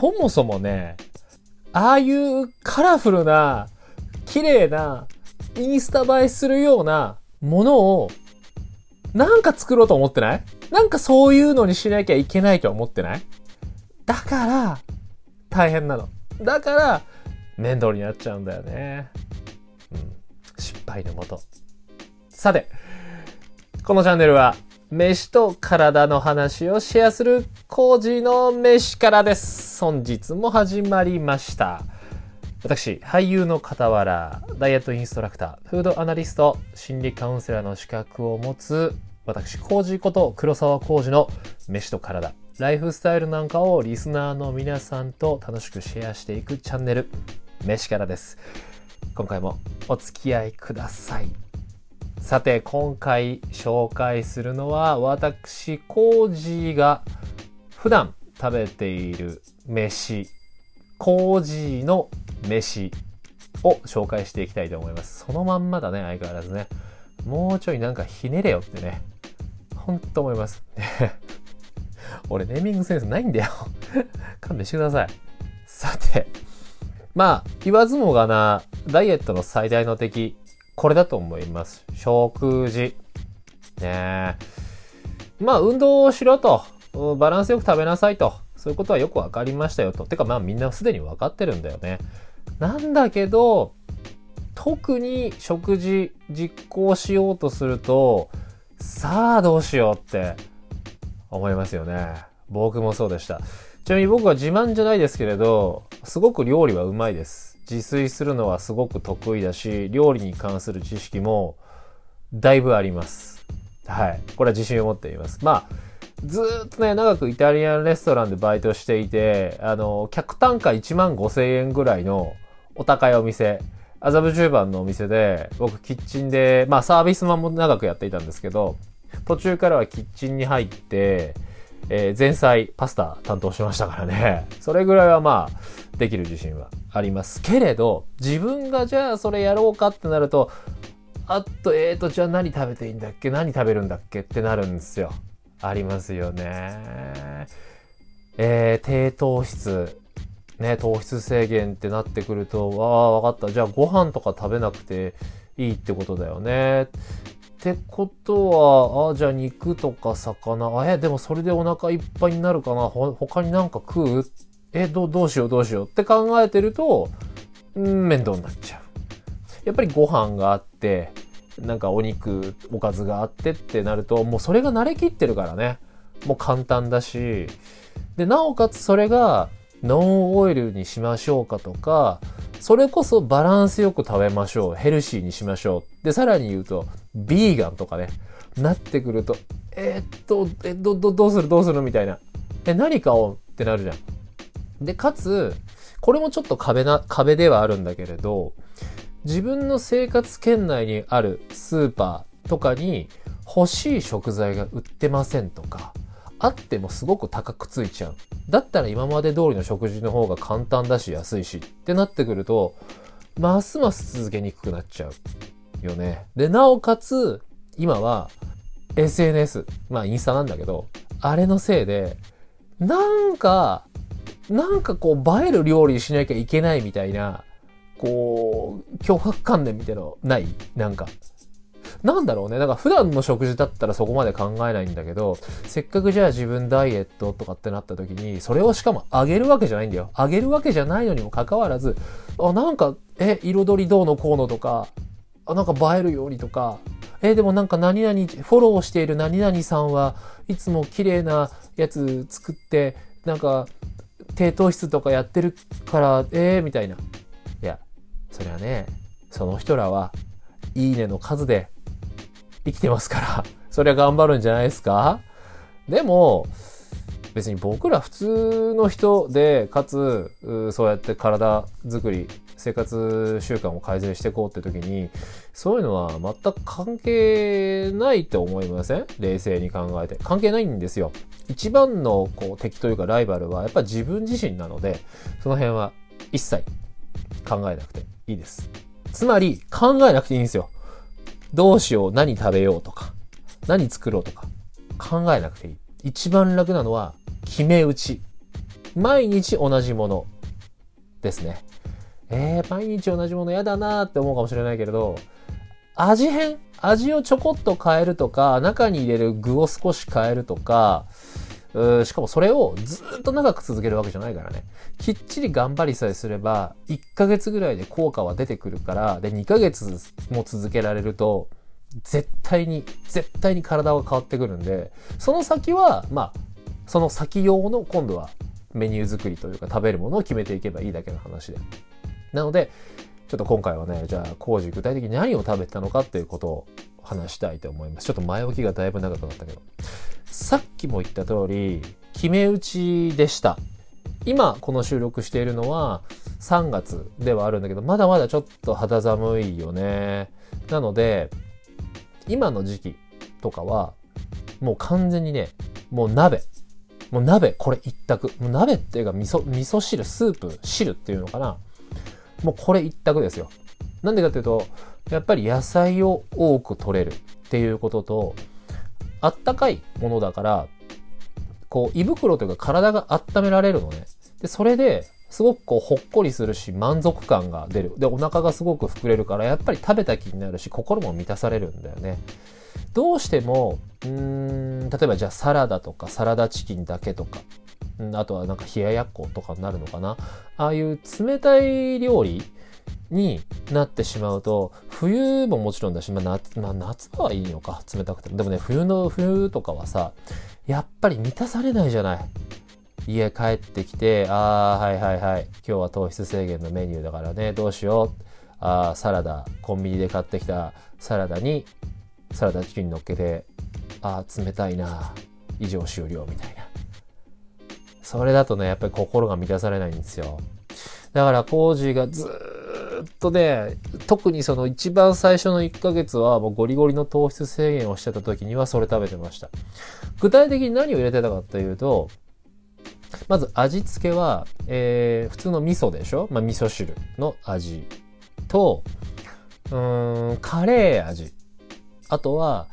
そもそもね、ああいうカラフルな、綺麗な、インスタ映えするようなものを、なんか作ろうと思ってない？なんかそういうのにしなきゃいけないとは思ってない？だから、大変なの。だから、面倒になっちゃうんだよね。うん。失敗のもと。さて、このチャンネルは、飯と体の話をシェアするcozyの飯からです。本日も始まりました。私、俳優の傍ら、ダイエットインストラクター、フードアナリスト、心理カウンセラーの資格を持つ、私、cozyこと黒沢cozyの飯と体、ライフスタイルなんかをリスナーの皆さんと楽しくシェアしていくチャンネル、飯からです。今回もお付き合いください。さて、今回紹介するのは、私、cozyが普段食べている飯、cozyの飯を紹介していきたいと思います。そのまんまだね、相変わらずね。もうちょいなんかひねれよってね。ほんと思います。俺、ネーミングセンスないんだよ。勘弁してください。さて、まあ、言わずもがな、ダイエットの最大の敵、これだと思います。食事。ねえ。まあ、運動をしろと。バランスよく食べなさいと。そういうことはよくわかりましたよと。てかまあみんなすでにわかってるんだよね。なんだけど、特に食事実行しようとすると、さあどうしようって思いますよね。僕もそうでした。ちなみに僕は自慢じゃないですけれど、すごく料理はうまいです。自炊するのはすごく得意だし、料理に関する知識もだいぶあります。はい。これは自信を持っています。まあ、ずーっとね、長くイタリアンレストランでバイトしていて、客単価15,000円ぐらいのお高いお店、麻布十番のお店で、僕キッチンで、まあサービスマンも長くやっていたんですけど、途中からはキッチンに入って、前菜、パスタ担当しましたからね。それぐらいはまあ、できる自信はあります。けれど、自分がじゃあそれやろうかってなると、じゃあ何食べていいんだっけ？何食べるんだっけ？ってなるんですよ。ありますよね。低糖質。ね、糖質制限ってなってくると、わかった。じゃあご飯とか食べなくていいってことだよね。ってことは、じゃあ肉とか魚、でもそれでお腹いっぱいになるかな？他になんか食う？どうしようって考えてると、面倒になっちゃう。やっぱりご飯があって、なんかお肉、おかずがあってってなると、もうそれが慣れきってるからね。もう簡単だし。で、なおかつそれがノンオイルにしましょうかとか、それこそバランスよく食べましょう。ヘルシーにしましょう。で、さらに言うと、ビーガンとかね、なってくると、どうするみたいな。何かをってなるじゃん。で、かつ、これもちょっと壁ではあるんだけれど、自分の生活圏内にあるスーパーとかに欲しい食材が売ってませんとか、あってもすごく高くついちゃう。だったら今まで通りの食事の方が簡単だし安いしってなってくると、ますます続けにくくなっちゃうよね。で、なおかつ、今は SNS、まあインスタなんだけど、あれのせいで、なんかこう映える料理しなきゃいけないみたいな、こう、脅迫観念みたいなのない？なんか。なんだろうね。だから普段の食事だったらそこまで考えないんだけど、せっかくじゃあ自分ダイエットとかってなった時に、それをしかもあげるわけじゃないんだよ。あげるわけじゃないのにもかかわらず、彩りどうのこうのとか、なんか映えるようにとか、でもなんか何々、フォローしている何々さんはいつも綺麗なやつ作って、なんか低糖質とかやってるから、みたいな。いや、それはね、その人らは、いいねの数で生きてますから、そりゃ頑張るんじゃないですか？でも、別に僕ら普通の人で、かつ、そうやって体作り、生活習慣を改善していこうって時に、そういうのは全く関係ないと思いません？冷静に考えて。関係ないんですよ。一番のこう敵というかライバルは、やっぱ自分自身なので、その辺は一切考えなくていいです。つまり、考えなくていいんですよ。どうしよう、何食べようとか、何作ろうとか、考えなくていい。一番楽なのは、決め打ち。毎日同じものですね。毎日同じものやだなーって思うかもしれないけれど、味をちょこっと変えるとか、中に入れる具を少し変えるとか、しかもそれをずっと長く続けるわけじゃないからね。きっちり頑張りさえすれば、1ヶ月ぐらいで効果は出てくるから、で、2ヶ月も続けられると、絶対に体は変わってくるんで、その先は、まあ、その先用の今度はメニュー作りというか食べるものを決めていけばいいだけの話で。なので、ちょっと今回はね、じゃあ、コージ具体的に何を食べてたのかっていうことを話したいと思います。ちょっと前置きがだいぶ長くなったけど。さっきも言った通り、決め打ちでした。今、この収録しているのは3月ではあるんだけど、まだまだちょっと肌寒いよね。なので、今の時期とかは、もう完全にね、もう鍋、これ一択。もう鍋っていうか、味噌汁、スープ、汁っていうのかな。もうこれ一択ですよ。なんでかっていうと、やっぱり野菜を多く摂れるっていうことと、あったかいものだから、こう胃袋というか体が温められるのね。で、それですごくこうほっこりするし満足感が出る。で、お腹がすごく膨れるから、やっぱり食べた気になるし、心も満たされるんだよね。どうしても、例えばじゃあサラダとかサラダチキンだけとか、あとはなんか冷ややっことかになるのかな。ああいう冷たい料理になってしまうと、冬ももちろんだし、夏場はいいのか、冷たくても。でもね、冬とかはさ、やっぱり満たされないじゃない。家帰ってきて、今日は糖質制限のメニューだからね、どうしよう。サラダ、コンビニで買ってきたサラダに、サラダチキン乗っけて、冷たいな、以上終了みたいな。それだとね、やっぱり心が満たされないんですよ。だから、コージがずーっとね、特にその一番最初の1ヶ月は、もうゴリゴリの糖質制限をしてた時には、それ食べてました。具体的に何を入れてたかというと、まず味付けは、普通の味噌でしょ？味噌汁の味と、カレー味。あとは、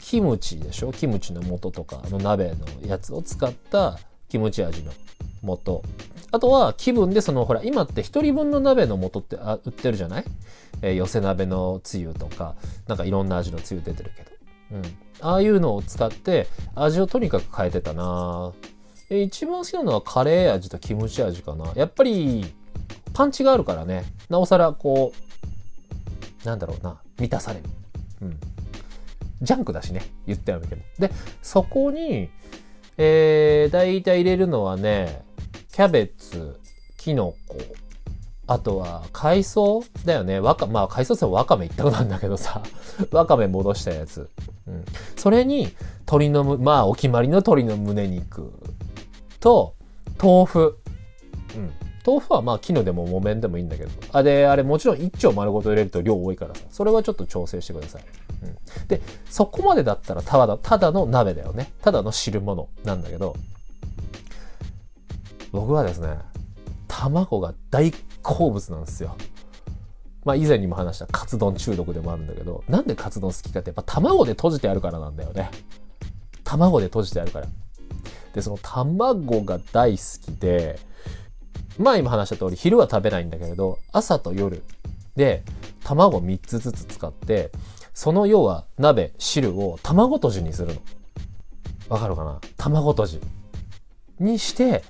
キムチでしょ？キムチの素とかの鍋のやつを使った、キムチ味の素。あとは気分でほら、今って一人分の鍋の素って売ってるじゃない？寄せ鍋のつゆとか、なんかいろんな味のつゆ出てるけど。ああいうのを使って味をとにかく変えてたな。一番好きなのはカレー味とキムチ味かな。やっぱりパンチがあるからね。なおさらこう、満たされる。ジャンクだしね。言ったように。で、そこに、大体入れるのはね、キャベツ、キノコ、あとは海藻だよね。海藻ってワカメ一択なんだけどさ、ワカメ戻したやつ。それに、お決まりの鶏の胸肉と、豆腐。豆腐は絹でも木綿でもいいんだけど。あれもちろん一丁丸ごと入れると量多いからさ、それはちょっと調整してください。で、そこまでだったらただの鍋だよね。ただの汁物なんだけど、僕はですね、卵が大好物なんですよ。以前にも話したカツ丼中毒でもあるんだけど、なんでカツ丼好きかってやっぱ卵で閉じてあるからなんだよね。卵で閉じてあるから。で、その卵が大好きで、今話した通り昼は食べないんだけれど、朝と夜で卵3つずつ使って、その要は鍋、汁を卵とじにするの。わかるかな？卵とじにして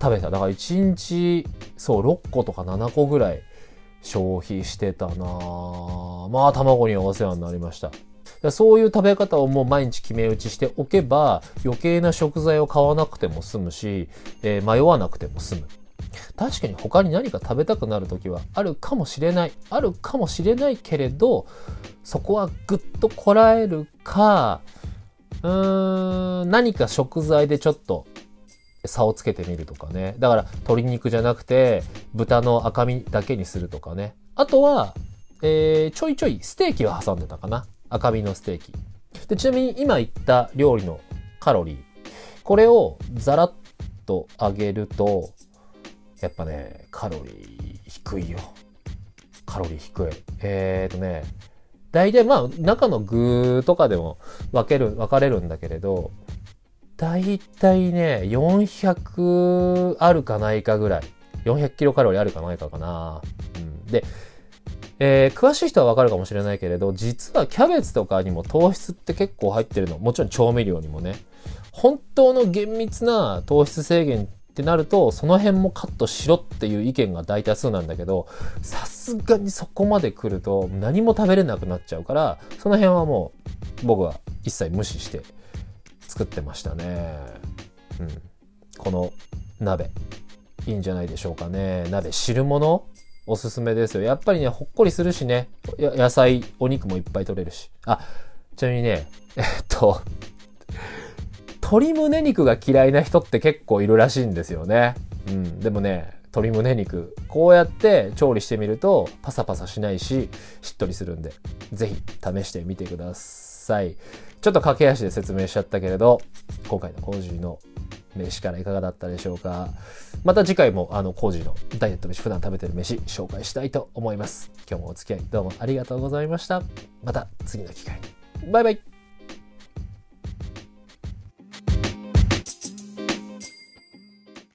食べてた。だから1日、6個とか7個ぐらい消費してたなぁ。卵にはお世話になりました。そういう食べ方をもう毎日決め打ちしておけば、余計な食材を買わなくても済むし、迷わなくても済む。確かに他に何か食べたくなる時はあるかもしれないけれど、そこはぐっとこらえるか、何か食材でちょっと差をつけてみるとかね。だから鶏肉じゃなくて豚の赤身だけにするとかね。あとは、ちょいちょいステーキは挟んでたかな。赤身のステーキ。で、ちなみに今言った料理のカロリー。これをザラッと上げると、やっぱね、カロリー低いよ。カロリー低い。大体中の具とかでも分かれるんだけれど、だいたいね、400あるかないかぐらい。400キロカロリーあるかないかかな。うん、で、詳しい人はわかるかもしれないけれど、実はキャベツとかにも糖質って結構入ってるの。もちろん調味料にもね。本当の厳密な糖質制限ってなると、その辺もカットしろっていう意見が大多数なんだけど、さすがにそこまで来ると何も食べれなくなっちゃうから、その辺はもう僕は一切無視して作ってましたね。うん。この鍋、いいんじゃないでしょうかね。鍋、汁物おすすめですよ。やっぱりね、ほっこりするしね。野菜、お肉もいっぱい取れるし。あ、ちなみにね、鶏胸肉が嫌いな人って結構いるらしいんですよね。うん。でもね、鶏胸肉、こうやって調理してみるとパサパサしないし、しっとりするんで、ぜひ試してみてください。ちょっと駆け足で説明しちゃったけれど、今回のcozyの飯からいかがだったでしょうか。また次回もcozyのダイエット飯、普段食べてる飯紹介したいと思います。今日もお付き合いどうもありがとうございました。また次の機会に。バイバイ。